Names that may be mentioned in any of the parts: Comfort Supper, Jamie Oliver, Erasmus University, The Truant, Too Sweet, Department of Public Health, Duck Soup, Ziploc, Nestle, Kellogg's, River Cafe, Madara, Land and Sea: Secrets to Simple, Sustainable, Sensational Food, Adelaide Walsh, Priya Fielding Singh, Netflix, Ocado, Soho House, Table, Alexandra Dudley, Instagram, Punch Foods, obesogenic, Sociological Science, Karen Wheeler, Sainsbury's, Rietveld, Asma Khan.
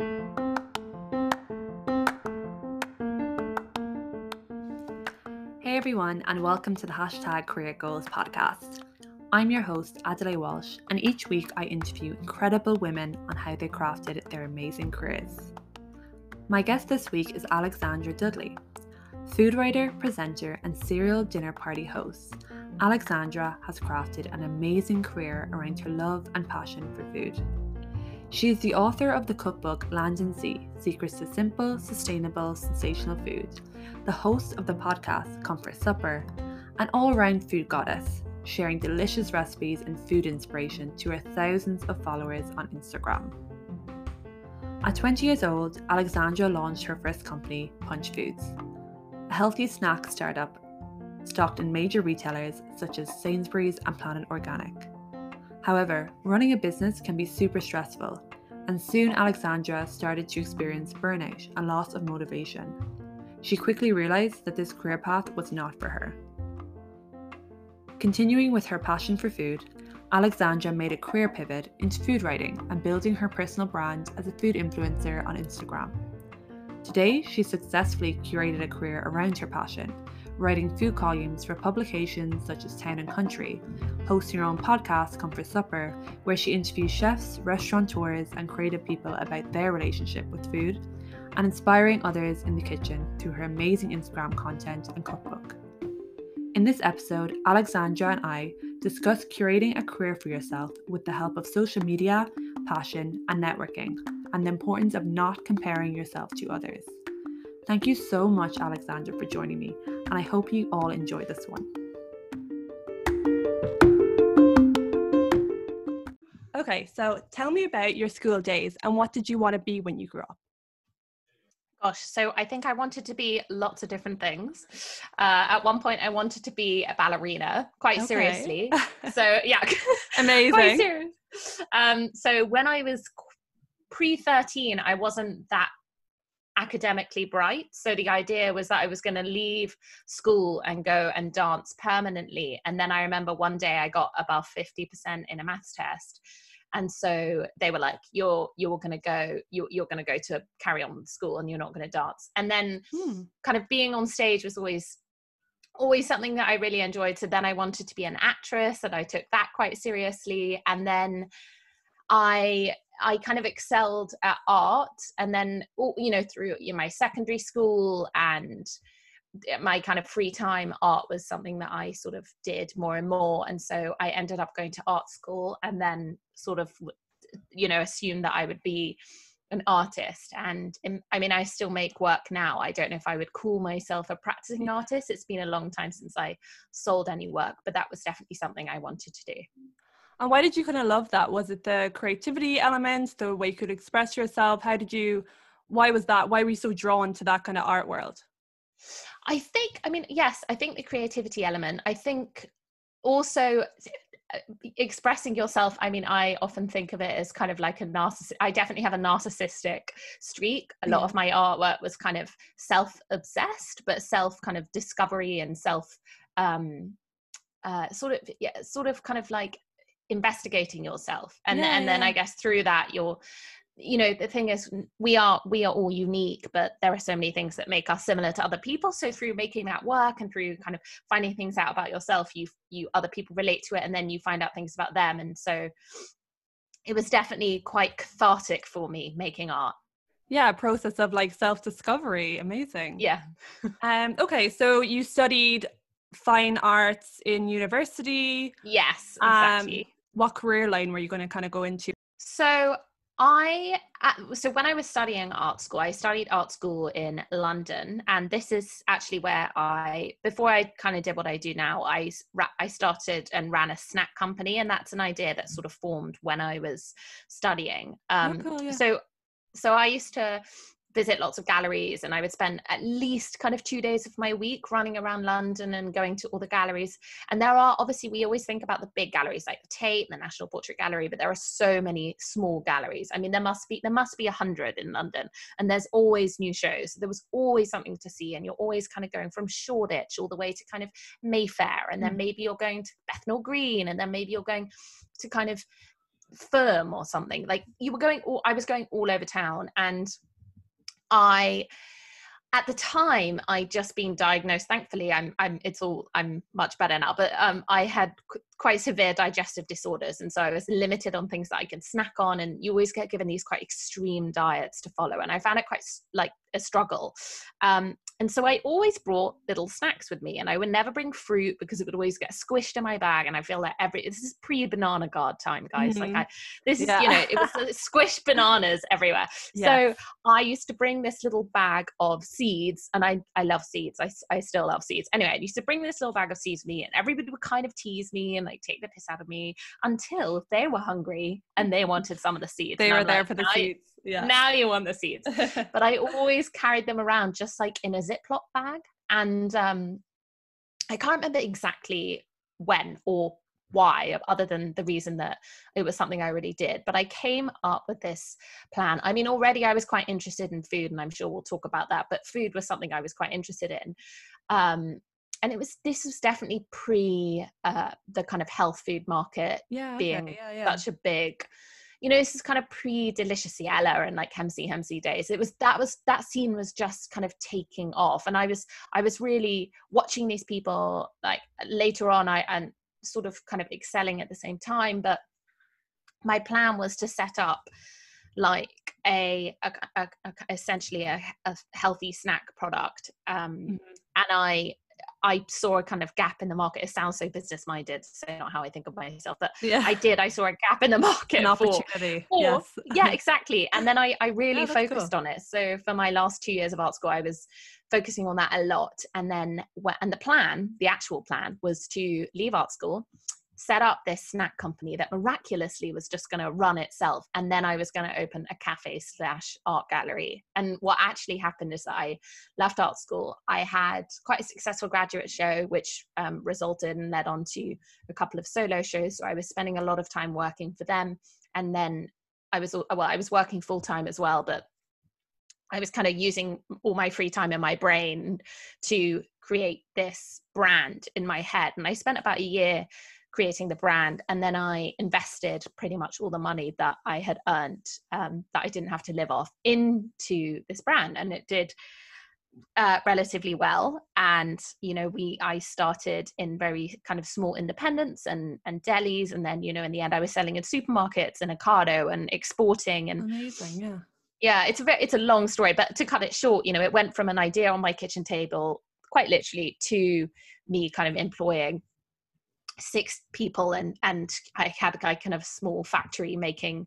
Hey everyone, and welcome to the Hashtag Career Goals podcast. I'm your host, Adelaide Walsh, and each week I interview incredible women on how they crafted their amazing careers. My guest this week is Alexandra Dudley. Food writer, presenter, and serial dinner party host, Alexandra has crafted an amazing career around her love and passion for food. She is the author of the cookbook Land and Sea: Secrets to Simple, Sustainable, Sensational Food, the host of the podcast Comfort Supper, an all-round food goddess, sharing delicious recipes and food inspiration to her thousands of followers on Instagram. At 20 years old, Alexandra launched her first company, Punch Foods, a healthy snack startup stocked in major retailers such as Sainsbury's and Planet Organic. However, running a business can be super stressful, and soon Alexandra started to experience burnout and loss of motivation. She quickly realised that this career path was not for her. Continuing with her passion for food, Alexandra made a career pivot into food writing and building her personal brand as a food influencer on Instagram. Today, she successfully curated a career around her passion, writing food columns for publications such as Town & Country, hosting her own podcast, Comfort Supper, where she interviews chefs, restaurateurs, and creative people about their relationship with food, and inspiring others in the kitchen through her amazing Instagram content and cookbook. In this episode, Alexandra and I discuss curating a career for yourself with the help of social media, passion, and networking, and the importance of not comparing yourself to others. Thank you so much, Alexandra, for joining me, and I hope you all enjoy this one. Okay, so tell me about your school days and what did you want to be when you grew up? Gosh, so I think I wanted to be lots of different things. At one point, I wanted to be a ballerina, quite seriously. So yeah, amazing. Quite serious. So when I was pre-13, I wasn't that academically bright, so the idea was that I was going to leave school and go and dance permanently. And then I remember one day I got above 50% in a maths test, and so they were like, you're going to go to carry on with school and you're not going to dance. And then kind of being on stage was always something that I really enjoyed, so then I wanted to be an actress and I took that quite seriously. And then I kind of excelled at art, and then, you know, through my secondary school and my kind of free time, art was something that I sort of did more and more. And so I ended up going to art school and then sort of, you know, assumed that I would be an artist. And I mean, I still make work now. I don't know if I would call myself a practicing artist. It's been a long time since I sold any work, but that was definitely something I wanted to do. And why did you kind of love that? Was it the creativity element, the way you could express yourself? Why was that? Why were you so drawn to that kind of art world? I think the creativity element. I think also expressing yourself. I mean, I often think of it as kind of like a narcissist. I definitely have a narcissistic streak. A lot of my artwork was kind of self-obsessed, but self kind of discovery and self investigating yourself. And then I guess through that, the thing is, we are all unique, but there are so many things that make us similar to other people. So through making that work and through kind of finding things out about yourself, you other people relate to it, and then you find out things about them. And so it was definitely quite cathartic for me, making art. Yeah, a process of like self-discovery. Amazing. Yeah. Okay, so you studied fine arts in university. Yes, exactly. What career line were you going to kind of go into? So when I was studying art school, I studied art school in London, and this is actually where before I kind of did what I do now, I started and ran a snack company, and that's an idea that sort of formed when I was studying. So I used to visit lots of galleries, and I would spend at least kind of 2 days of my week running around London and going to all the galleries. And there are, obviously, we always think about the big galleries like the Tate and the National Portrait Gallery, but there are so many small galleries. I mean, there must be 100 in London, and there's always new shows. There was always something to see, and you're always kind of going from Shoreditch all the way to kind of Mayfair, and then maybe you're going to Bethnal Green, and then maybe you're going to kind of firm or something. Like you were going, I was going all over town, and at the time, I'd just been diagnosed. Thankfully, I'm much better now. But I had quite severe digestive disorders, and so I was limited on things that I could snack on. And you always get given these quite extreme diets to follow, and I found it quite like a struggle. And so I always brought little snacks with me, and I would never bring fruit because it would always get squished in my bag. And I feel that this is pre-banana guard time, guys. Mm-hmm. Like this is, you know, it was squished bananas everywhere. Yeah. So I used to bring this little bag of seeds, and I love seeds. I still love seeds. Anyway, I used to bring this little bag of seeds with me, and everybody would kind of tease me and like take the piss out of me until they were hungry and they wanted some of the seeds. They were there for the seeds. Yeah. Now you want the seeds. But I always carried them around just like in a Ziploc bag. And I can't remember exactly when or why, other than the reason that it was something I already did. But I came up with this plan. I mean, already I was quite interested in food, and I'm sure we'll talk about that. But food was something I was quite interested in. And this was definitely pre the kind of health food market such a big... You know, this is kind of pre-Deliciousiella and like Hemsy days. That scene was just kind of taking off. And I was really watching these people like later on and sort of kind of excelling at the same time. But my plan was to set up like essentially a healthy snack product. And I saw a kind of gap in the market. It sounds so business-minded, so not how I think of myself, but yeah. I saw a gap in the market. An opportunity. Yes. Yeah, exactly. And then I really focused on it. So for my last 2 years of art school, I was focusing on that a lot. And then, the actual plan was to leave art school, set up this snack company that miraculously was just going to run itself. And then I was going to open a cafe/art gallery. And what actually happened is that I left art school. I had quite a successful graduate show, which resulted and led on to a couple of solo shows. So I was spending a lot of time working for them. And then I was working full time as well, but I was kind of using all my free time in my brain to create this brand in my head. And I spent about a year creating the brand, and then I invested pretty much all the money that I had earned that I didn't have to live off into this brand, and it did relatively well. And you know, I started in very kind of small independents and delis, and then, you know, in the end I was selling in supermarkets and Ocado and exporting. And amazing. Yeah it's a long story, but to cut it short, you know, it went from an idea on my kitchen table quite literally to me kind of employing 6 people, and I had a kind of small factory, making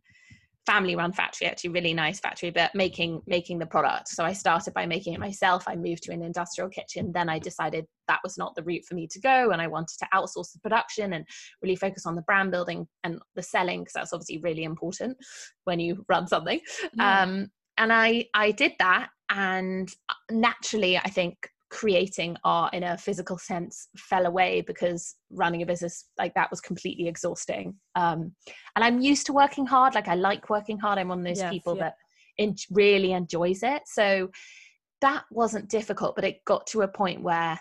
family-run factory, actually really nice factory, but making the product. So I started by making it myself. I moved to an industrial kitchen. Then I decided that was not the route for me to go, and I wanted to outsource the production and really focus on the brand building and the selling, because that's obviously really important when you run something. Yeah. And I did that, and naturally I think creating art in a physical sense fell away, because running a business like that was completely exhausting. And I'm used to working hard. Like I like working hard. I'm one of those people that really enjoys it. So that wasn't difficult, but it got to a point where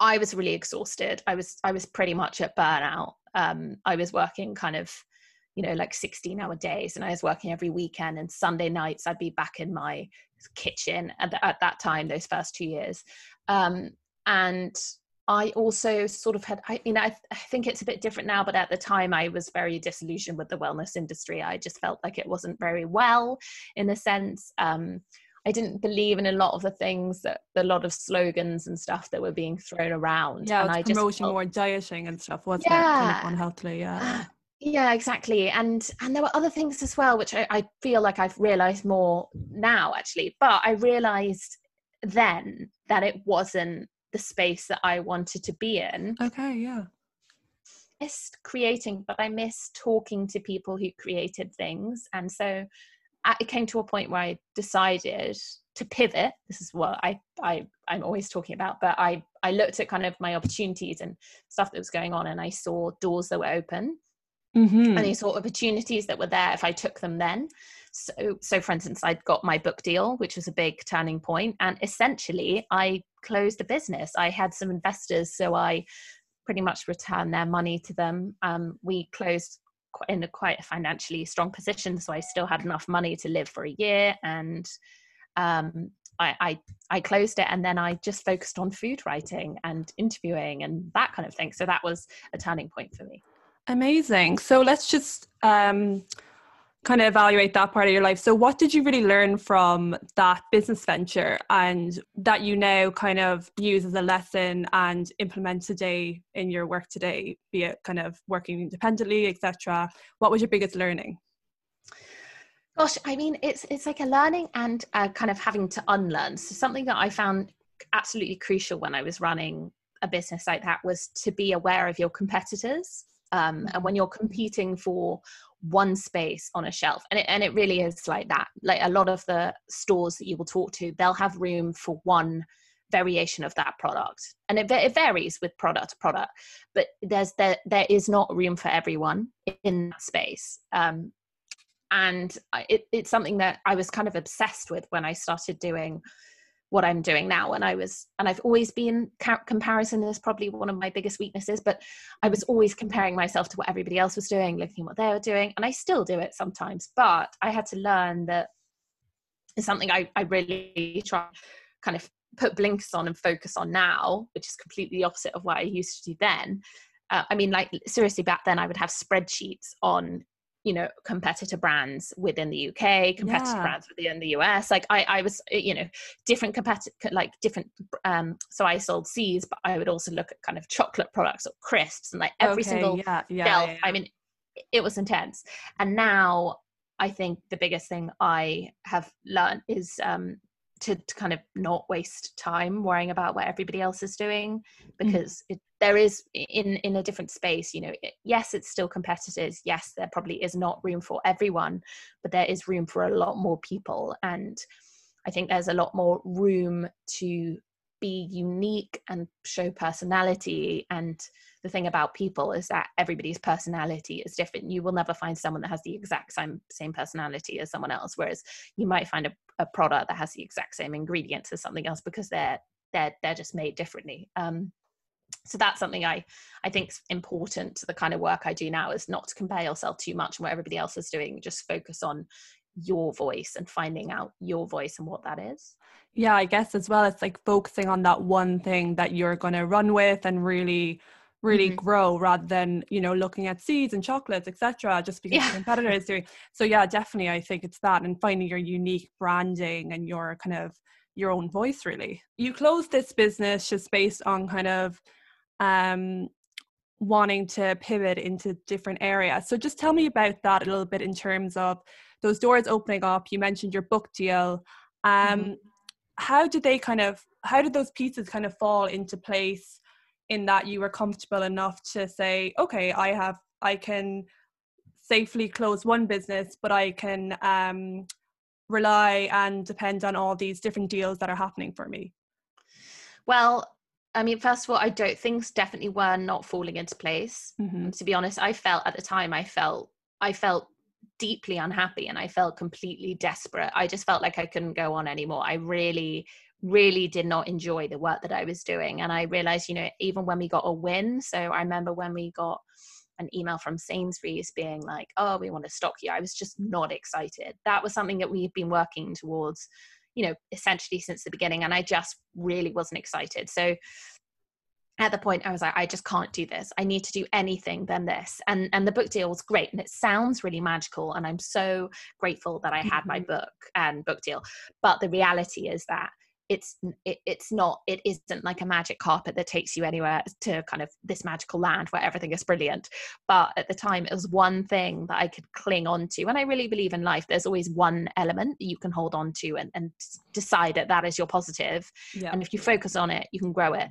I was really exhausted. I was pretty much at burnout. I was working kind of, you know, like 16-hour days, and I was working every weekend, and Sunday nights I'd be back in my kitchen at that time, those first 2 years. And I also sort of had, I think it's a bit different now, but at the time I was very disillusioned with the wellness industry. I just felt like it wasn't very well, in a sense. I didn't believe in a lot of the things, a lot of slogans and stuff that were being thrown around. Yeah, and I just promoting more dieting and stuff, wasn't it? Kind of unhealthily, Yeah, exactly. And there were other things as well, which I feel like I've realized more now, actually. But I realized then that it wasn't the space that I wanted to be in. Okay, yeah. I missed creating, but I missed talking to people who created things. And so it came to a point where I decided to pivot. This is what I'm always talking about, but I looked at kind of my opportunities and stuff that was going on, and I saw doors that were open. Mm-hmm. And these sort of opportunities that were there if I took them then. So for instance, I'd got my book deal, which was a big turning point, and essentially I closed the business. I had some investors, so I pretty much returned their money to them. We closed in a quite financially strong position, so I still had enough money to live for a year, and I closed it, and then I just focused on food writing and interviewing and that kind of thing. So that was a turning point for me. Amazing. So let's just kind of evaluate that part of your life. So what did you really learn from that business venture, and that you now kind of use as a lesson and implement today in your work today, be it kind of working independently, etc.? What was your biggest learning? Gosh, I mean, it's like a learning and kind of having to unlearn. So something that I found absolutely crucial when I was running a business like that was to be aware of your competitors. And when you're competing for one space on a shelf, and it really is like that. Like a lot of the stores that you will talk to, they'll have room for one variation of that product, and it varies with product to product. But there is not room for everyone in that space. And it's something that I was kind of obsessed with when I started doing what I'm doing now. And I've always been, comparison is probably one of my biggest weaknesses, but I was always comparing myself to what everybody else was doing, looking at what they were doing. And I still do it sometimes, but I had to learn that it's something I really try kind of put blinkers on and focus on now, which is completely the opposite of what I used to do then. I mean, like seriously, back then I would have spreadsheets on, you know, competitor brands within the UK, competitor brands within the US. Like I was, you know, different competitor, like different, so I sold C's, but I would also look at kind of chocolate products or crisps and like every single shelf. I mean, it was intense. And now I think the biggest thing I have learned is to kind of not waste time worrying about what everybody else is doing, because there is in a different space, you know, yes, it's still competitors. Yes, there probably is not room for everyone, but there is room for a lot more people. And I think there's a lot more room to be unique and show personality. And the thing about people is that everybody's personality is different. You will never find someone that has the exact same personality as someone else, whereas you might find a product that has the exact same ingredients as something else because they're just made differently. So that's something I think is important to the kind of work I do now, is not to compare yourself too much and what everybody else is doing. Just focus on your voice and finding out your voice and what that is. Yeah, I guess as well, it's like focusing on that one thing that you're going to run with and really grow, rather than, you know, looking at seeds and chocolates, etc., just because the competitor is doing. So yeah, definitely, I think it's that, and finding your unique branding and your kind of your own voice, really. You closed this business just based on kind of wanting to pivot into different areas. So just tell me about that a little bit in terms of those doors opening up. You mentioned your book deal. How did those pieces kind of fall into place, in that you were comfortable enough to say, okay, I can safely close one business, but I can rely and depend on all these different deals that are happening for me? Well, I mean, first of all, things definitely were not falling into place. To be honest, I felt deeply unhappy, and I felt completely desperate. I just felt like I couldn't go on anymore. I really did not enjoy the work that I was doing. And I realized, you know, even when we got a win, so I remember when we got an email from Sainsbury's being like, oh, we want to stock you, I was just not excited. That was something that we had been working towards, you know, essentially since the beginning. And I just really wasn't excited. So at the point I was like, I just can't do this. I need to do anything than this. And the book deal was great. And it sounds really magical. And I'm so grateful that I had my book and book deal. But the reality is that it isn't like a magic carpet that takes you anywhere to kind of this magical land where everything is brilliant. But at the time, it was one thing that I could cling on to. And I really believe in life, there's always one element that you can hold on to and decide that is your positive. Yeah. And if you focus on it, you can grow it.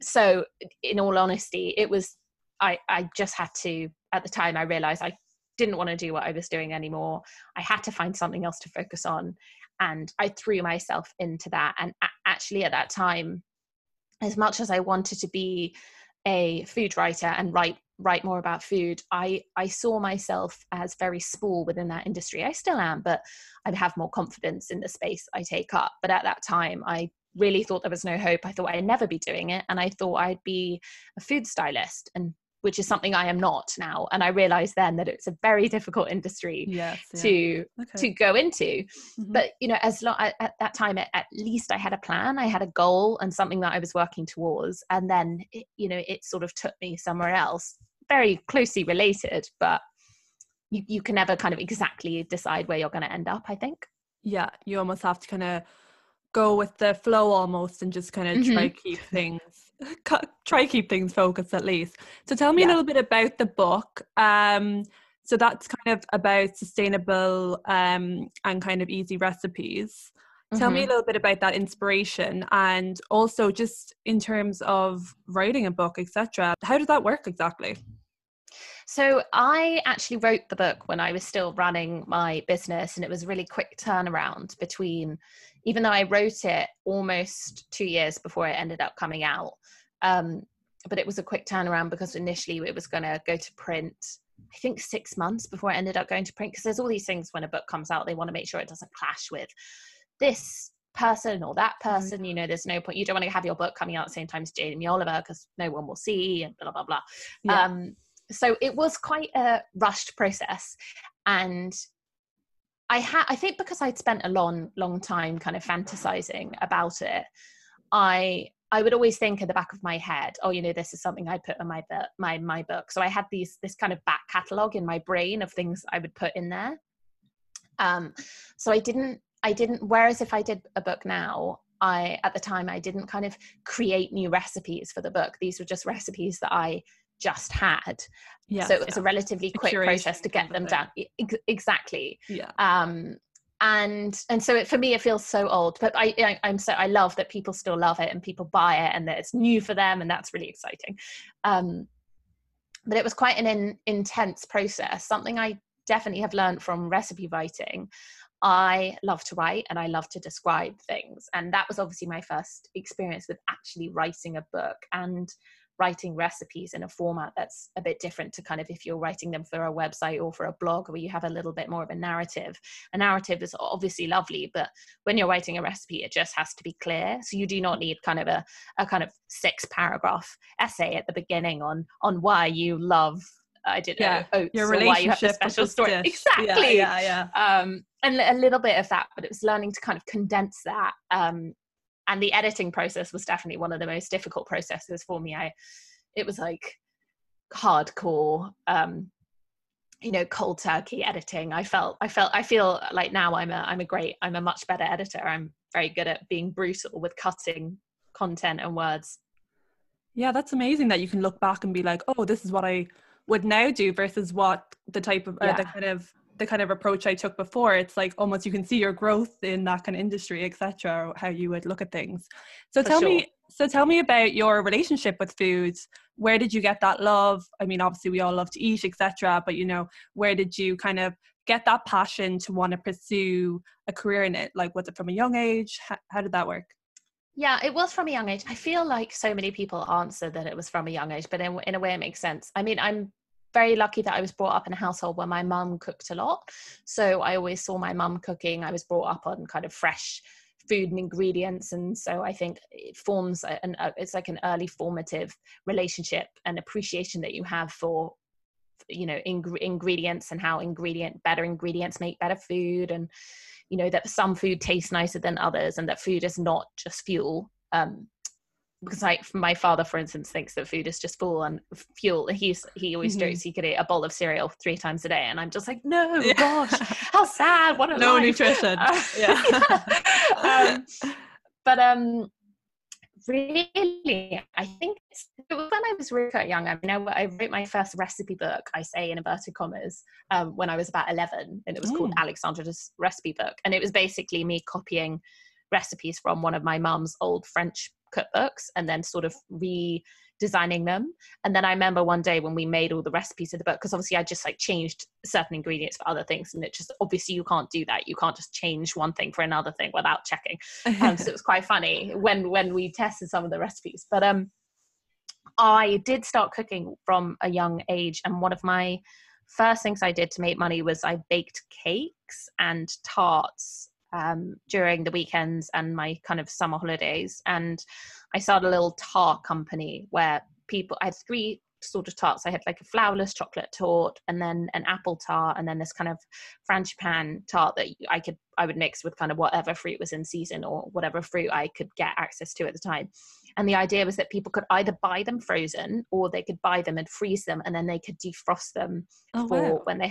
So in all honesty, it was, I just had to, at the time I realized I didn't want to do what I was doing anymore. I had to find something else to focus on. And I threw myself into that. And actually at that time, as much as I wanted to be a food writer and write more about food, I saw myself as very small within that industry. I still am, but I'd have more confidence in the space I take up. But at that time, I really thought there was no hope. I thought I'd never be doing it. And I thought I'd be a food stylist and which is something I am not now. And I realized then that it's a very difficult industry to go into. Mm-hmm. But, you know, as at that time, at least I had a plan, I had a goal and something that I was working towards. And then, it sort of took me somewhere else, very closely related, but you can never kind of exactly decide where you're going to end up, I think. Yeah. You almost have to kind of go with the flow almost and just kind of try keep things focused at least. So tell me a little bit about the book. So that's kind of about sustainable and kind of easy recipes. Mm-hmm. Tell me a little bit about that inspiration, and also just in terms of writing a book, etc. How does that work exactly? So I actually wrote the book when I was still running my business, and it was a really quick turnaround between, even though I wrote it almost 2 years before it ended up coming out, but it was a quick turnaround because initially it was going to go to print, I think 6 months before it ended up going to print, because there's all these things when a book comes out, they want to make sure it doesn't clash with this person or that person. Mm-hmm. There's no point, you don't want to have your book coming out at the same time as Jamie Oliver because no one will see and blah, blah, blah. Yeah. So it was quite a rushed process, and I think because I'd spent a long time kind of fantasizing about it, I would always think in the back of my head, this is something I'd put in my book. So I had this kind of back catalogue in my brain of things I would put in there. So I didn't, whereas if I did a book now, at the time I didn't kind of create new recipes for the book. These were just recipes that I just had. Yes, so it was a relatively quick process to get them down. Exactly. Yeah. And so for me, it feels so old, but I love that people still love it and people buy it and that it's new for them. And that's really exciting. But it was quite an intense process. Something I definitely have learned from recipe writing. I love to write and I love to describe things. And that was obviously my first experience with actually writing a book and writing recipes in a format that's a bit different to kind of if you're writing them for a website or for a blog where you have a little bit more of a narrative. A narrative is obviously lovely, but when you're writing a recipe, it just has to be clear. So you do not need kind of a kind of 6-paragraph essay at the beginning on why you love, oats, your relationship, or why you have a special story. Dish. Exactly. Yeah. And a little bit of that, but it was learning to kind of condense that. And the editing process was definitely one of the most difficult processes for me. It was like hardcore, cold turkey editing. I feel like now I'm a much better editor. I'm very good at being brutal with cutting content and words. Yeah, that's amazing that you can look back and be like, oh, this is what I would now do versus what the type of the kind of approach I took before. It's like almost you can see your growth in that kind of industry, etc., how you would look at things. So tell me about your relationship with food. Where did you get that love? I mean, obviously we all love to eat, etc., but where did you kind of get that passion to want to pursue a career in it? Like, was it from a young age? How did that work? Yeah, it was from a young age. I feel like so many people answer that it was from a young age, but in a way it makes sense. I mean, I'm very lucky that I was brought up in a household where my mum cooked a lot. So I always saw my mum cooking. I was brought up on kind of fresh food and ingredients. And so I think it forms it's like an early formative relationship and appreciation that you have for, ingredients and how better ingredients make better food. And, that some food tastes nicer than others and that food is not just fuel. Because my father, for instance, thinks that food is just fuel. He always jokes he could eat a bowl of cereal 3 times a day, and I'm just like, no, gosh, how sad! What a no life. Nutrition. Really, I think it was when I was really quite young. I mean, I wrote my first recipe book, I say in inverted commas, when I was about 11, and it was called Alexandra's Recipe Book, and it was basically me copying recipes from one of my mum's old French cookbooks and then sort of redesigning them. And then I remember one day when we made all the recipes of the book, because obviously I just like changed certain ingredients for other things, and it just obviously you can't do that, you can't just change one thing for another thing without checking. So it was quite funny when we tested some of the recipes, but I did start cooking from a young age, and one of my first things I did to make money was I baked cakes and tarts during the weekends and my kind of summer holidays. And I started a little tart company where I had 3 sort of tarts. I had like a flourless chocolate tart, and then an apple tart, and then this kind of frangipan tart that I would mix with kind of whatever fruit was in season or whatever fruit I could get access to at the time. And the idea was that people could either buy them frozen, or they could buy them and freeze them, and then they could defrost them when they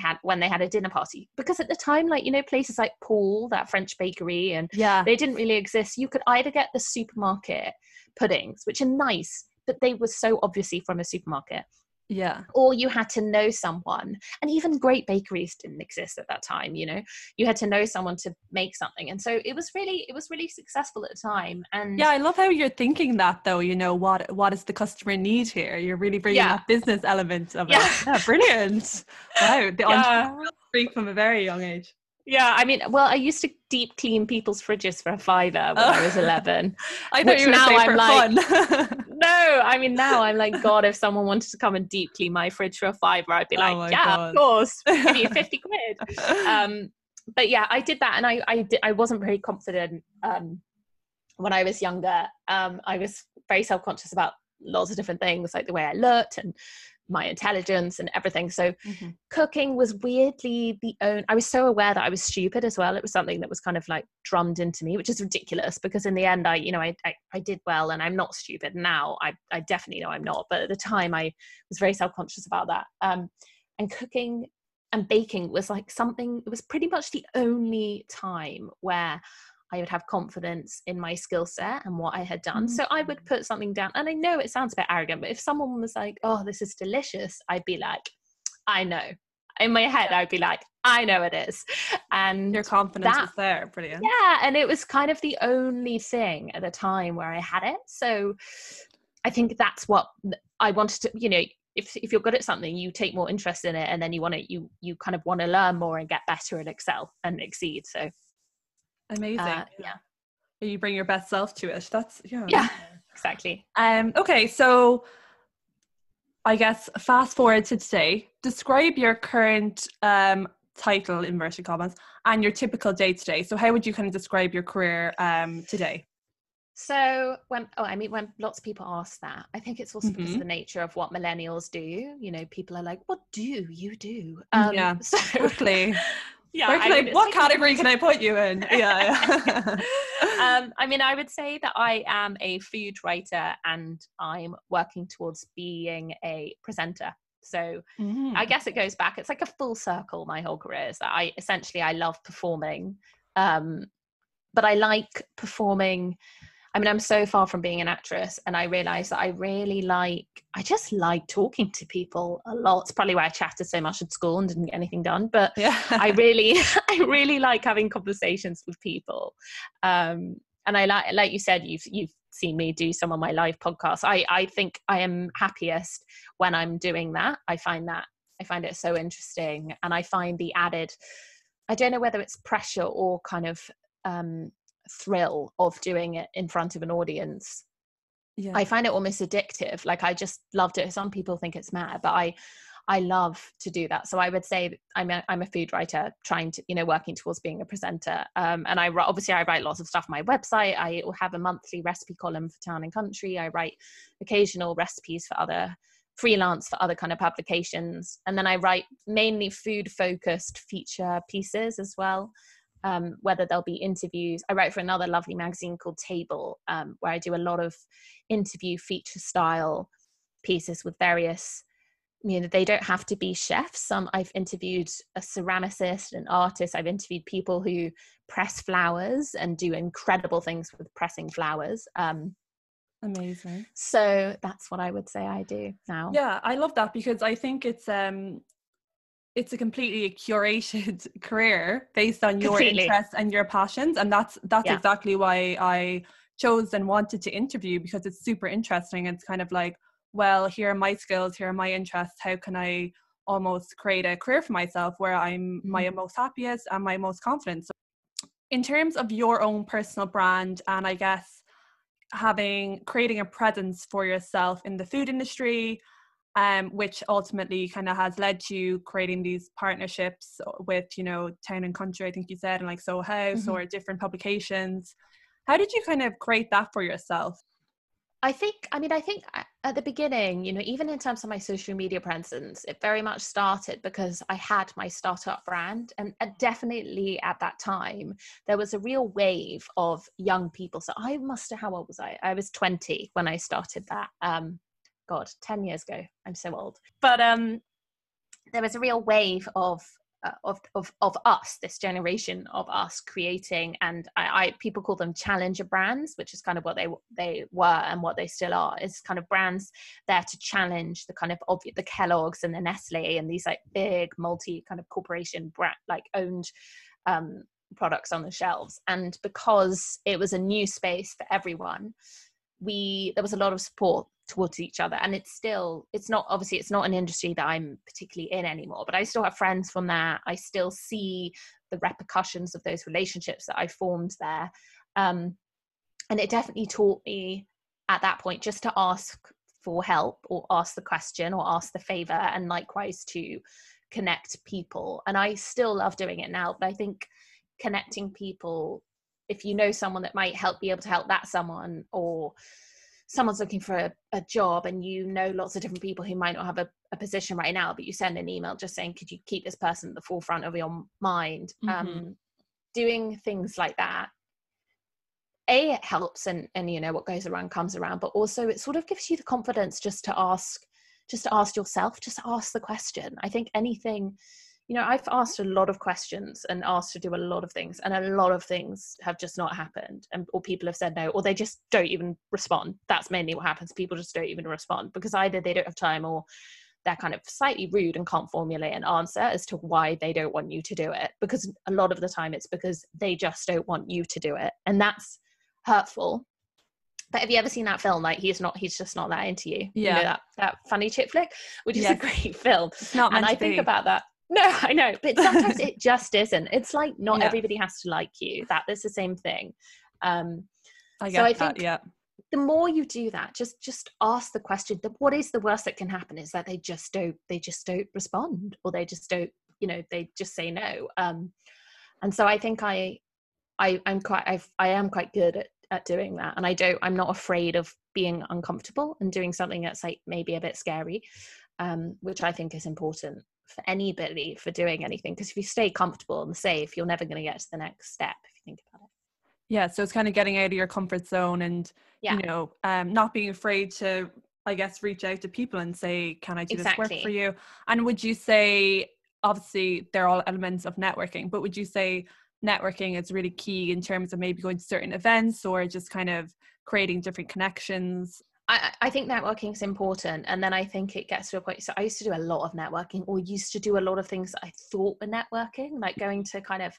had a dinner party. Because at the time, like, you know, places like Paul, that French bakery, and they didn't really exist. You could either get the supermarket puddings, which are nice, but they were so obviously from a supermarket. Yeah. Or you had to know someone, and even great bakeries didn't exist at that time, you know, you had to know someone to make something. And so it was really successful at the time. And yeah, I love how you're thinking that though, you know, what is the customer need here? You're really bringing that business element of it. Yeah, brilliant. Wow. The entrepreneurial streak from a very young age. Yeah, I mean, well, I used to deep clean people's fridges for a $5 when I was 11. I thought you were now I'm for like, fun. No, I mean, now I'm like, God, if someone wanted to come and deep clean my fridge for a $5, I'd be like, of course, give me 50 quid. But yeah, I did that, and I wasn't very confident when I was younger. I was very self-conscious about lots of different things, like the way I looked and my intelligence and everything. So cooking was weirdly I was so aware that I was stupid as well. It was something that was kind of like drummed into me, which is ridiculous, because in the end I did well, and I'm not stupid now. I definitely know I'm not, but at the time I was very self-conscious about that. And cooking and baking was like something, it was pretty much the only time where I would have confidence in my skill set and what I had done. So I would put something down, and I know it sounds a bit arrogant, but if someone was like, oh, this is delicious, I'd be like, I know. In my head, I'd be like, I know it is. And your confidence is there. Brilliant. Yeah. And it was kind of the only thing at the time where I had it. So I think that's what I wanted to, you know, if you're good at something, you take more interest in it, and then you kind of want to learn more and get better and excel and exceed. So amazing. Yeah. You bring your best self to it. That's exactly. Okay. So I guess fast forward to today, describe your current title, inverted commas, and your typical day to day. So how would you kind of describe your career today? So when lots of people ask that, I think it's also because of the nature of what millennials do, you know, people are like, what do you do? So quickly. Yeah, what category can I put you in? Yeah. I mean, I would say that I am a food writer, and I'm working towards being a presenter. So I guess it goes back. It's like a full circle. My whole career is that I love performing, but I like performing. I mean, I'm so far from being an actress, and I realized that I just like talking to people a lot. It's probably why I chatted so much at school and didn't get anything done, but I really like having conversations with people. And I like you said, you've seen me do some of my live podcasts. I think I am happiest when I'm doing that. I find it so interesting. And I find the added, I don't know whether it's pressure or kind of, thrill of doing it in front of an audience. Yeah. I find it almost addictive. Like, I just loved it. Some people think it's mad, but I love to do that. So I would say I'm a food writer trying to, you know, working towards being a presenter. And I write lots of stuff on my website. I have a monthly recipe column for Town and Country. I write occasional recipes for other freelance for other kind of publications. And then I write mainly food focused feature pieces as well. Whether there'll be interviews. I write for another lovely magazine called Table, where I do a lot of interview feature style pieces with various, you know, they don't have to be chefs. I've interviewed a ceramicist, an artist. I've interviewed people who press flowers and do incredible things with pressing flowers. Amazing. So that's what I would say I do now. Yeah, I love that, because I think it's a completely curated career based on your interests and your passions. And that's exactly why I chose and wanted to interview, because it's super interesting. It's kind of like, well, here are my skills, here are my interests. How can I almost create a career for myself where I'm my most happiest and my most confident? So in terms of your own personal brand, and I guess creating a presence for yourself in the food industry, which ultimately kind of has led to creating these partnerships with, you know, Town and Country, I think you said, and like Soho House or different publications. How did you kind of create that for yourself? I think at the beginning, you know, even in terms of my social media presence, it very much started because I had my startup brand. And definitely at that time, there was a real wave of young people. So I must have, how old was I? I was 20 when I started that. God, 10 years ago. I'm so old. But there was a real wave of us, this generation of us creating, and I people call them challenger brands, which is kind of what they were and what they still are. It's kind of brands there to challenge the kind of obvious, the Kellogg's and the Nestle and these like big multi kind of corporation brand like owned products on the shelves. And because it was a new space for everyone, there was a lot of support towards each other. And it's not an industry that I'm particularly in anymore, but I still have friends from there. I still see the repercussions of those relationships that I formed there. And it definitely taught me at that point just to ask for help or ask the question or ask the favor, and likewise to connect people. And I still love doing it now, but I think connecting people, if you know someone that might be able to help that someone, or someone's looking for a job and you know lots of different people who might not have a position right now, but you send an email just saying, could you keep this person at the forefront of your mind? Mm-hmm. Doing things like that, it helps, and you know, what goes around comes around, but also it sort of gives you the confidence just to ask yourself, just ask the question. I think anything, you know, I've asked a lot of questions and asked to do a lot of things, and a lot of things have just not happened, or people have said no, or they just don't even respond. That's mainly what happens. People just don't even respond because either they don't have time, or they're kind of slightly rude and can't formulate an answer as to why they don't want you to do it, because a lot of the time it's because they just don't want you to do it. And that's hurtful. But have you ever seen that film? Like, he's just not that into you. Yeah. You know, that funny chick flick, which is a great film. It's not meant to be. And I think about that. No, I know, but sometimes it just isn't. It's like not everybody has to like you. That is the same thing. I think the more you do that, just ask the question, what is the worst that can happen is that they just don't respond, or they just don't, you know, they just say no. And so I think I am quite good at doing that. And I'm not afraid of being uncomfortable and doing something that's like maybe a bit scary, which I think is important for anybody for doing anything, because if you stay comfortable and safe, you're never going to get to the next step if you think about it. Yeah, so it's kind of getting out of your comfort zone and you know, not being afraid to, I guess, reach out to people and say, can I do this work for you? And would you say, obviously they're all elements of networking, but would you say networking is really key in terms of maybe going to certain events or just kind of creating different connections? I think networking is important. And then I think it gets to a point. So I used to do a lot of networking, or used to do a lot of things that I thought were networking, like going to kind of,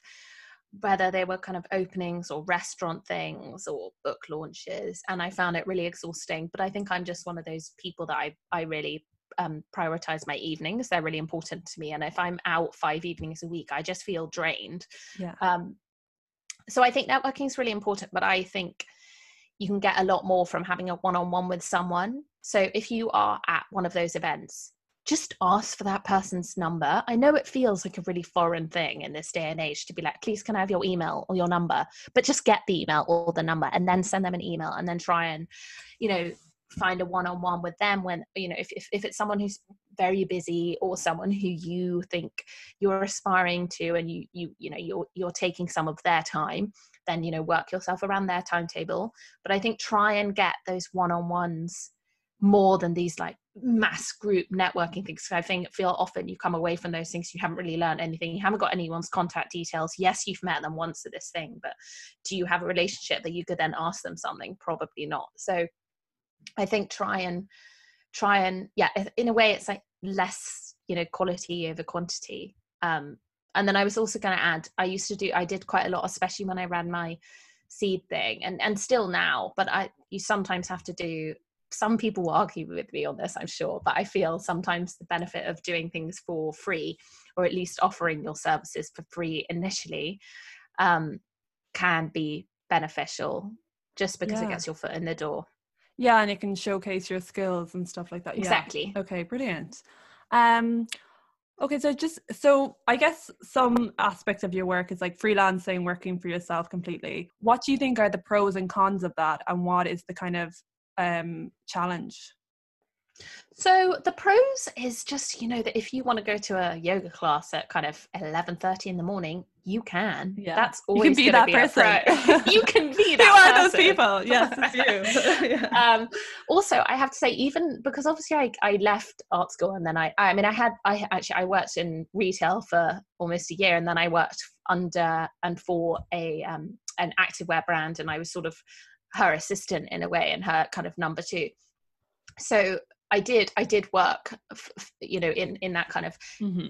whether they were kind of openings or restaurant things or book launches. And I found it really exhausting. But I think I'm just one of those people that I really prioritize my evenings. They're really important to me. And if I'm out 5 evenings a week, I just feel drained. Yeah. So I think networking is really important, but I think you can get a lot more from having a one-on-one with someone. So if you are at one of those events, just ask for that person's number. I know it feels like a really foreign thing in this day and age to be like, please can I have your email or your number, but just get the email or the number and then send them an email, and then try and, you know, find a one-on-one with them when, you know, if it's someone who's very busy, or someone who you think you're aspiring to, and you know, you're taking some of their time, then, you know, work yourself around their timetable. But I think try and get those one-on-ones more than these like mass group networking things. So I think feel often you come away from those things, you haven't really learned anything, you haven't got anyone's contact details. Yes, you've met them once at this thing, but do you have a relationship that you could then ask them something? Probably not. So I think try and yeah, in a way it's like less, you know, quality over quantity. And then I was also going to add, I did quite a lot, especially when I ran my seed thing, and still now, but you sometimes have to do, some people will argue with me on this, I'm sure, but I feel sometimes the benefit of doing things for free, or at least offering your services for free initially, can be beneficial, just because it gets your foot in the door. Yeah. And it can showcase your skills and stuff like that. Yeah. Exactly. Okay. Brilliant. Okay, so I guess some aspects of your work is like freelancing, working for yourself completely. What do you think are the pros and cons of that? And what is the kind of challenge? So the pros is just, you know, that if you want to go to a yoga class at kind of 11:30 in the morning, you can. Yeah. That's always going to be a pro. You can be that person. You are those people. Yes, it's you. Yeah. Also, I have to say, even because obviously I left art school and then I worked in retail for almost a year, and then I worked under and for a an activewear brand, and I was sort of her assistant in a way and her kind of number two. So I did work, you know, in that kind of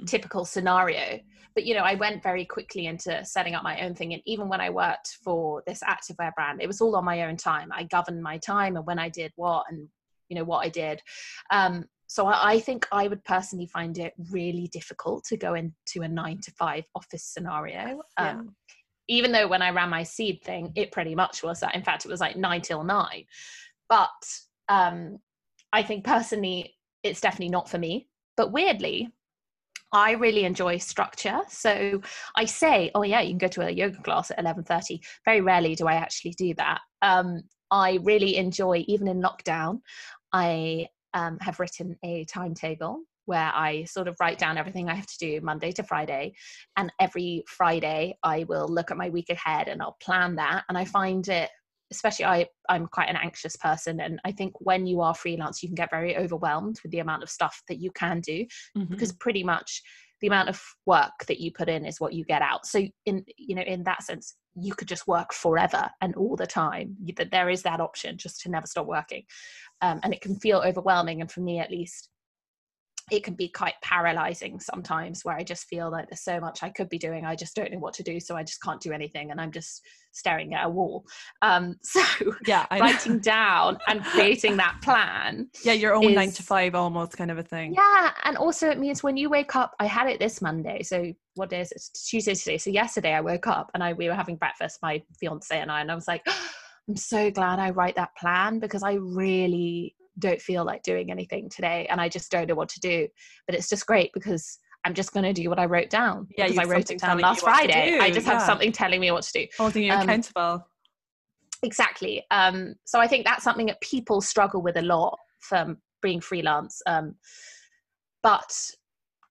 typical scenario, but, you know, I went very quickly into setting up my own thing. And even when I worked for this activewear brand, it was all on my own time. I governed my time and when I did what, and you know, what I did. So I think I would personally find it really difficult to go into a 9-to-5 office scenario. Even though when I ran my seed thing, it pretty much was that. In fact, it was like 9 till 9, but, I think personally, it's definitely not for me. But weirdly, I really enjoy structure. So I say, oh yeah, you can go to a yoga class at 11:30. Very rarely do I actually do that. I really enjoy, even in lockdown, I have written a timetable where I sort of write down everything I have to do Monday to Friday. And every Friday, I will look at my week ahead and I'll plan that. And I find it, especially I'm quite an anxious person. And I think when you are freelance, you can get very overwhelmed with the amount of stuff that you can do, because pretty much the amount of work that you put in is what you get out. So in that sense, you could just work forever and all the time. There is that option just to never stop working. And it can feel overwhelming. And for me, at least, it can be quite paralyzing sometimes, where I just feel like there's so much I could be doing. I just don't know what to do. So I just can't do anything. And I'm just staring at a wall. Writing down and creating that plan. Yeah. Your own 9-to-5 almost kind of a thing. Yeah. And also it means when you wake up, I had it this Monday. So what day is it? It's Tuesday today. So yesterday I woke up and we were having breakfast, my fiance and I was like, oh, I'm so glad I write that plan, because I really don't feel like doing anything today and I just don't know what to do. But it's just great because I'm just going to do what I wrote down, because I wrote it down last Friday. I just have something telling me what to do, holding you accountable. Exactly. So I think that's something that people struggle with a lot from being freelance, but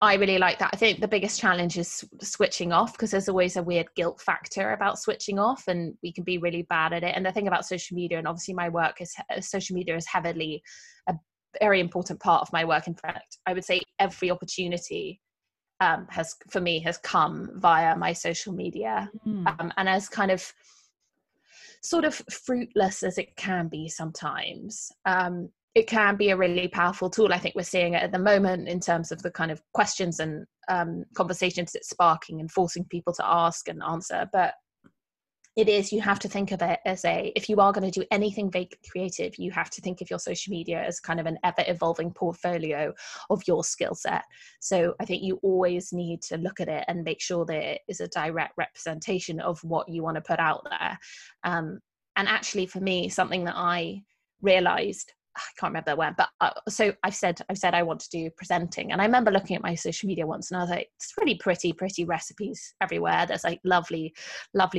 I really like that. I think the biggest challenge is switching off, because there's always a weird guilt factor about switching off, and we can be really bad at it. And the thing about social media, and obviously my work is social media is heavily a very important part of my work. In fact, I would say every opportunity has come via my social media, and as kind of sort of fruitless as it can be sometimes, it can be a really powerful tool. I think we're seeing it at the moment in terms of the kind of questions and conversations it's sparking and forcing people to ask and answer. But you have to think of it as if you are going to do anything creative, you have to think of your social media as kind of an ever evolving portfolio of your skill set. So I think you always need to look at it and make sure that it is a direct representation of what you want to put out there. And actually for me, something that I realized, I can't remember when, but so I've said I want to do presenting, and I remember looking at my social media once and I was like, it's really pretty recipes everywhere. There's like lovely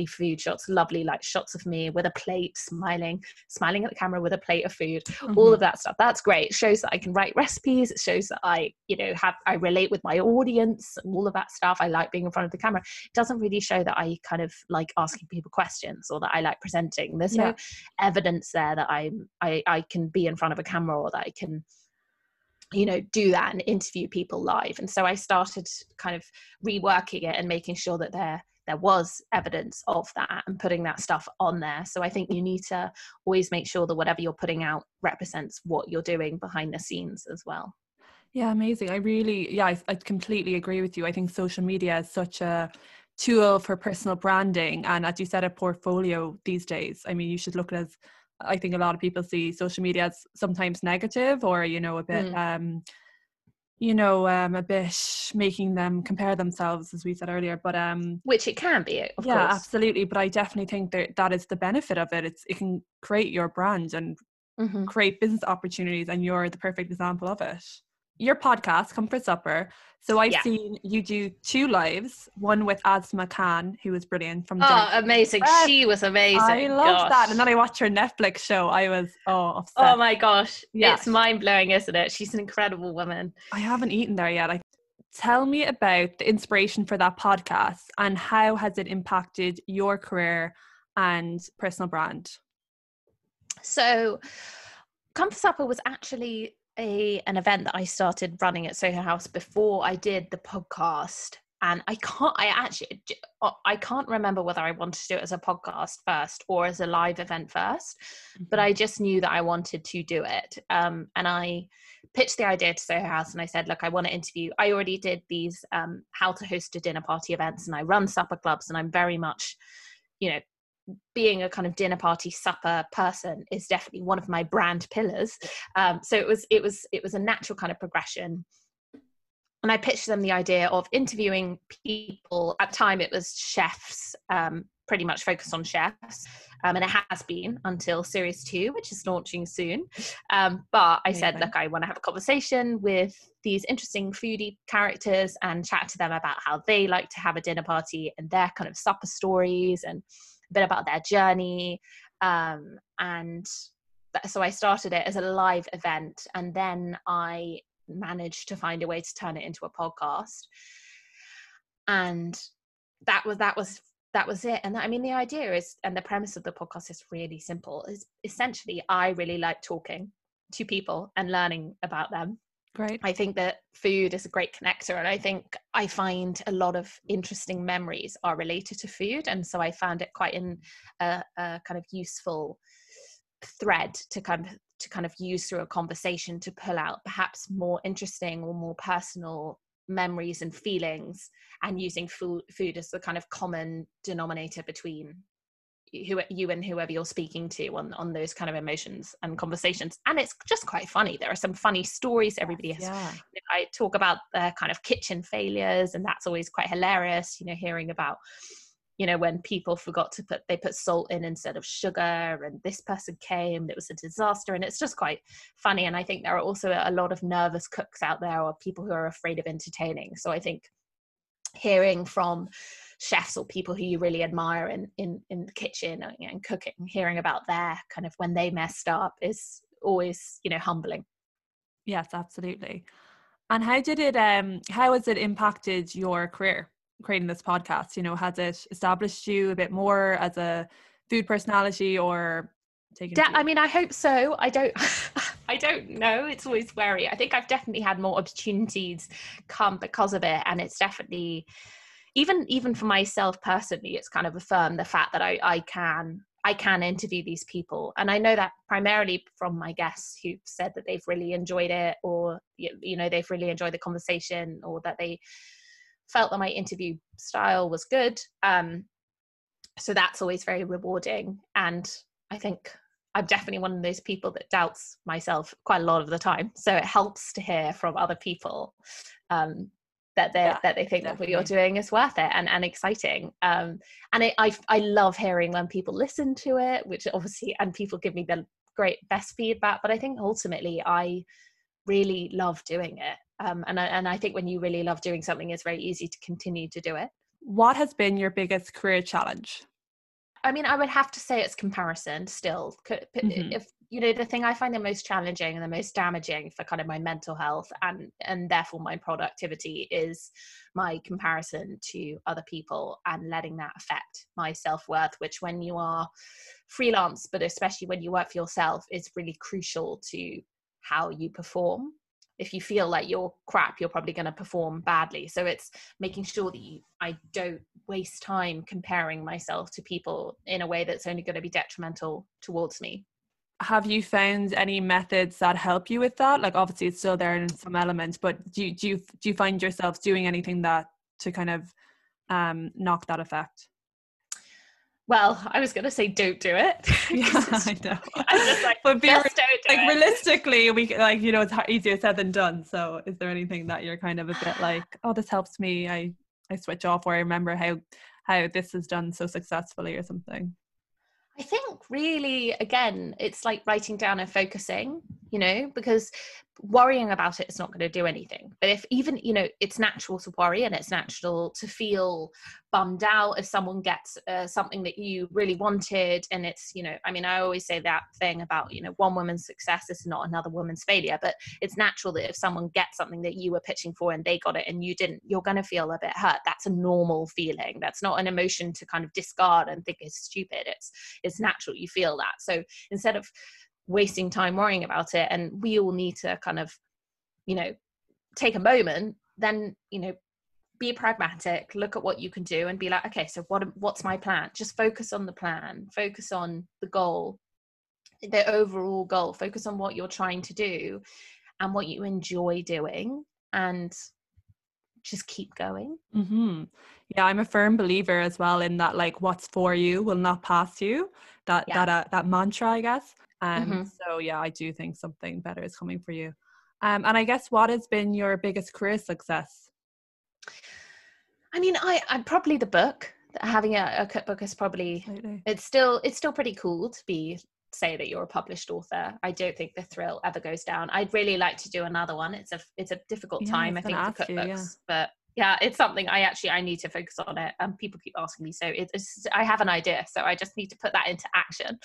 food shots, lovely like shots of me with a plate, smiling at the camera with a plate of food, all of that stuff. That's great. It shows that I can write recipes. It shows that I relate with my audience and all of that stuff. I like being in front of the camera. It doesn't really show that I kind of like asking people questions or that I like presenting. There's no evidence there that I can be in front of a camera or that I can, you know, do that and interview people live. And so I started kind of reworking it and making sure that there was evidence of that and putting that stuff on there. So I think you need to always make sure that whatever you're putting out represents what you're doing behind the scenes as well. Yeah, amazing. I completely agree with you. I think social media is such a tool for personal branding, and as you said, a portfolio these days. I mean, you should look at it as, I think a lot of people see social media as sometimes negative, or, you know, a bit, a bit making them compare themselves, as we said earlier, but, which it can be, of course. Yeah, absolutely. But I definitely think that is the benefit of it. It can create your brand and create business opportunities, and you're the perfect example of it. your podcast, Comfort Supper. So I've seen you do two lives, one with Asma Khan, who was brilliant from amazing. She was amazing. I loved that. And then I watched her Netflix show. I was upset. Oh my gosh. Yeah. It's mind blowing, isn't it? She's an incredible woman. I haven't eaten there yet. Tell me about the inspiration for that podcast and how has it impacted your career and personal brand? So Comfort Supper was actually an event that I started running at Soho House before I did the podcast, and I can't remember whether I wanted to do it as a podcast first or as a live event first, but I just knew that I wanted to do it, and I pitched the idea to Soho House and I said, look, I want to interview. I already did these how to host a dinner party events, and I run supper clubs, and I'm very much, you know, being a kind of dinner party supper person is definitely one of my brand pillars. So it was a natural kind of progression. And I pitched them the idea of interviewing people. At the time it was chefs, pretty much focused on chefs. And it has been until series 2, which is launching soon. But I said, look, I want to have a conversation with these interesting foodie characters and chat to them about how they like to have a dinner party and their kind of supper stories and a bit about their journey. So I started it as a live event, and then I managed to find a way to turn it into a podcast. And that was it. And I mean, the idea is, and the premise of the podcast is really simple. Is essentially, I really like talking to people and learning about them. Great. I think that food is a great connector, and I think I find a lot of interesting memories are related to food, and so I found it quite a kind of useful thread to kind of use through a conversation to pull out perhaps more interesting or more personal memories and feelings, and using food as the kind of common denominator between you and whoever you're speaking to on those kind of emotions and conversations. And it's just quite funny. There are some funny stories everybody has. Yeah. I talk about their kind of kitchen failures, and that's always quite hilarious, you know, hearing about, you know, when people they put salt in instead of sugar, and this person came, it was a disaster. And it's just quite funny. And I think there are also a lot of nervous cooks out there, or people who are afraid of entertaining. So I think hearing from chefs or people who you really admire in the kitchen and cooking, hearing about their kind of when they messed up is always, you know, humbling. Yes, absolutely. And how has it impacted your career creating this podcast? You know, has it established you a bit more as a food personality or taken? I mean, I hope so. I don't know. It's always wary. I think I've definitely had more opportunities come because of it, and it's definitely, even for myself personally, it's kind of affirmed the fact that I can interview these people. And I know that primarily from my guests who've said that they've really enjoyed it, or, you know, they've really enjoyed the conversation, or that they felt that my interview style was good. So that's always very rewarding. And I think I'm definitely one of those people that doubts myself quite a lot of the time. So it helps to hear from other people, that they think definitely that what you're doing is worth it and exciting. And I love hearing when people listen to it, which obviously, and people give me the best feedback, but I think ultimately I really love doing it. And I think when you really love doing something, it's very easy to continue to do it. What has been your biggest career challenge? I mean, I would have to say it's comparison still. Mm-hmm. If, you know, the thing I find the most challenging and the most damaging for kind of my mental health and therefore my productivity is my comparison to other people and letting that affect my self-worth, which when you are freelance, but especially when you work for yourself, is really crucial to how you perform. If you feel like you're crap, you're probably going to perform badly. So it's making sure that I don't waste time comparing myself to people in a way that's only going to be detrimental towards me. Have you found any methods that help you with that? Like, obviously it's still there in some elements, but do you find yourself doing anything that to kind of knock that effect? Well, I was going to say don't do it. Yeah, I know. I'm just like, but realistically, we, like, you know, it's easier said than done. So is there anything that you're kind of a bit like, oh, this helps me. I switch off, or I remember how this is done so successfully or something. I think really, again, it's like writing down and focusing, you know, because worrying about it is not going to do anything. But if even, you know, it's natural to worry and it's natural to feel bummed out if someone gets something that you really wanted. And it's, you know, I mean, I always say that thing about, you know, one woman's success is not another woman's failure. But it's natural that if someone gets something that you were pitching for and they got it and you didn't, you're going to feel a bit hurt. That's a normal feeling. That's not an emotion to kind of discard and think is stupid. It's natural. You feel that. So instead of wasting time worrying about it, and we all need to kind of, you know, take a moment, then, you know, be pragmatic, look at what you can do and be like, okay, so what's my plan? Just focus on the plan, focus on the goal, the overall goal, focus on what you're trying to do and what you enjoy doing, and just keep going. Mm-hmm. Yeah, I'm a firm believer as well in that, like, what's for you will not pass you, that mantra, I guess. So yeah, I do think something better is coming for you. And I guess, what has been your biggest career success? I mean, I'm probably the book. Having a cookbook is probably, it's still pretty cool to say that you're a published author. I don't think the thrill ever goes down. I'd really like to do another one. It's a difficult time, I think, for cookbooks, but yeah, it's something I need to focus on it. And people keep asking me. So I have an idea, so I just need to put that into action.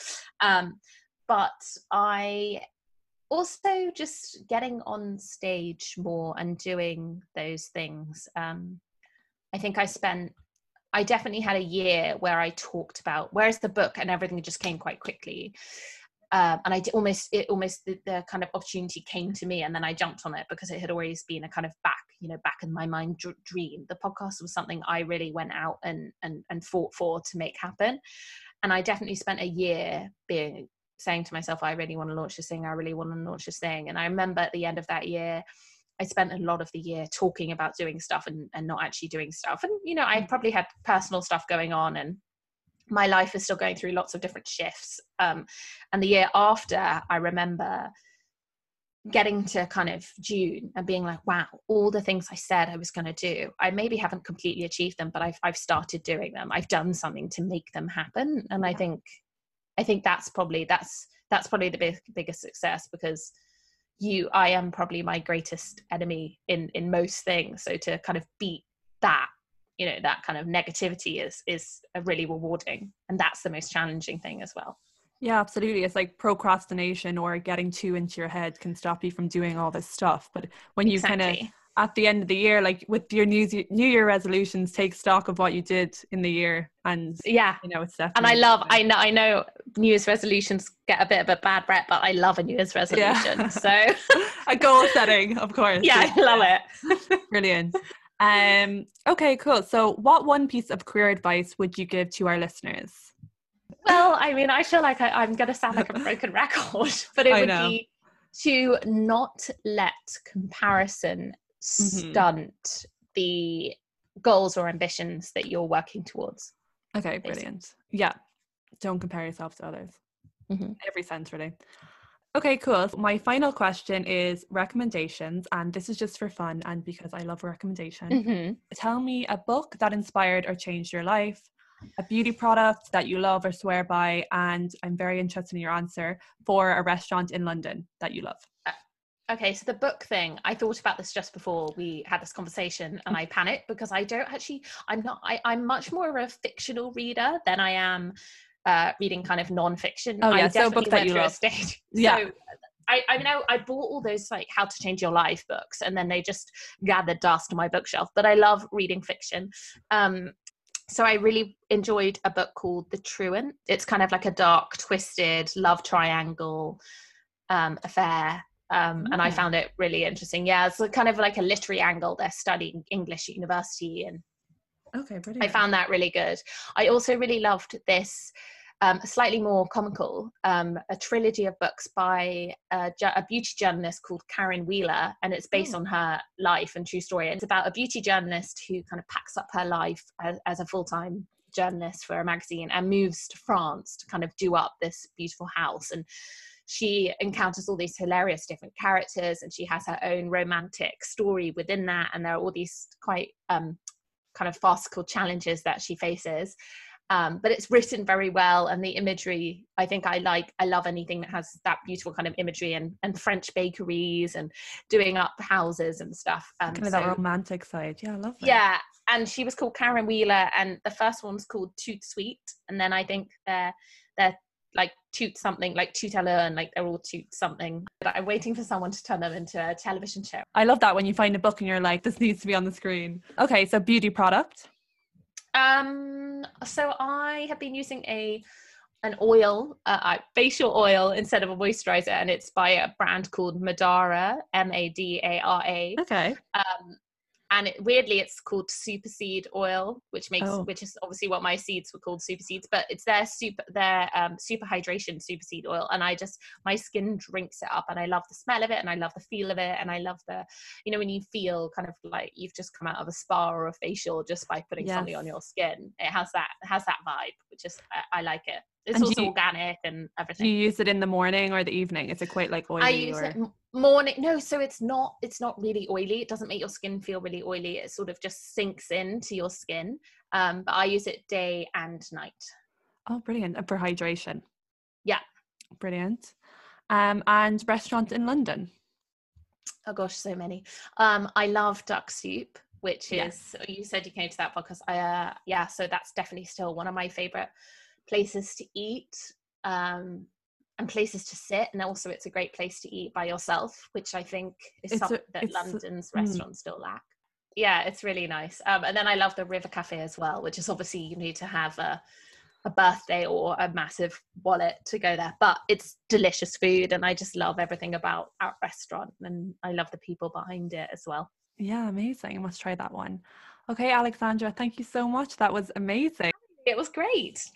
But I also just getting on stage more and doing those things. I think I definitely had a year where I talked about, whereas the book and everything just came quite quickly. And I did almost the kind of opportunity came to me and then I jumped on it because it had always been a kind of back in my mind dream. The podcast was something I really went out and fought for to make happen. And I definitely spent a year saying to myself, I really want to launch this thing. I really want to launch this thing. And I remember at the end of that year, I spent a lot of the year talking about doing stuff and not actually doing stuff. And, you know, I probably had personal stuff going on and my life is still going through lots of different shifts. And the year after, I remember getting to kind of June and being like, wow, all the things I said I was going to do, I maybe haven't completely achieved them, but I've started doing them. I've done something to make them happen. And I think that's probably the biggest success, because I am probably my greatest enemy in most things. So to kind of beat that, you know, that kind of negativity is really rewarding. And that's the most challenging thing as well. Yeah, absolutely. It's like procrastination or getting too into your head can stop you from doing all this stuff. But when you kind of, at the end of the year, like with your New Year resolutions, take stock of what you did in the year, and you know, it's definitely. And I know New Year's resolutions get a bit of a bad rep, but I love a New Year's resolution. Yeah. So a goal setting, of course. Yeah, I love it. Brilliant. Okay, cool. So what one piece of career advice would you give to our listeners? Well, I mean, I feel like I'm going to sound like a broken record, but it would be to not let comparison stunt the goals or ambitions that you're working towards. Okay, brilliant. Yeah, don't compare yourself to others. Every sense, really. Okay, cool. My final question is recommendations, and this is just for fun and because I love recommendation. Tell me a book that inspired or changed your life, a beauty product that you love or swear by, and I'm very interested in your answer for a restaurant in London that you love. Okay, so the book thing, I thought about this just before we had this conversation and I panicked because I'm much more of a fictional reader than I am reading kind of non-fiction. Oh yeah, I so books that you love. Yeah. So, I bought all those like How to Change Your Life books and then they just gathered dust on my bookshelf, but I love reading fiction. So I really enjoyed a book called The Truant. It's kind of like a dark, twisted love triangle affair. And I found it really interesting. Yeah, it's kind of like a literary angle. They're studying English at university, and okay, brilliant. I found that really good. I also really loved this, slightly more comical, a trilogy of books by a beauty journalist called Karen Wheeler, and it's based on her life and true story. It's about a beauty journalist who kind of packs up her life as a full-time journalist for a magazine and moves to France to kind of do up this beautiful house, and she encounters all these hilarious different characters and she has her own romantic story within that. And there are all these quite kind of farcical challenges that she faces. But it's written very well, and the imagery, I think I love anything that has that beautiful kind of imagery and French bakeries and doing up houses and stuff. Kind of that romantic side. Yeah, I love that. Yeah, and she was called Karen Wheeler, and the first one's called Too Sweet, and then I think they're like Toot something, like Toot Alone, like they're all Toot something. But I'm waiting for someone to turn them into a television show. I love that when you find a book and you're like, this needs to be on the screen. Okay, so beauty product. So I have been using an oil, facial oil instead of a moisturizer, and it's by a brand called Madara, M-A-D-A-R-A. Okay. And weirdly, it's called superseed oil, which is obviously what my seeds were called, superseeds, but it's their super hydration superseed oil. And my skin drinks it up, and I love the smell of it, and I love the feel of it. And I love when you feel kind of like you've just come out of a spa or a facial just by putting something on your skin, it has that vibe, which is, I like it. It's also organic and everything. Do you use it in the morning or the evening? Is it quite like oily? I use it morning. No, so it's not really oily. It doesn't make your skin feel really oily. It sort of just sinks into your skin. But I use it day and night. Oh, brilliant. And for hydration. Yeah. Brilliant. And restaurant in London? Oh gosh, so many. I love Duck Soup, which is, you said you came to that podcast. So that's definitely still one of my favourite places to eat and places to sit, and also it's a great place to eat by yourself, which I think is something that London's restaurants still lack. Yeah, it's really nice. And then I love the River Cafe as well, which is obviously you need to have a birthday or a massive wallet to go there, but it's delicious food, and I just love everything about our restaurant, and I love the people behind it as well. Yeah, amazing. I must try that one. Okay, Alexandra, thank you so much. That was amazing. It was great.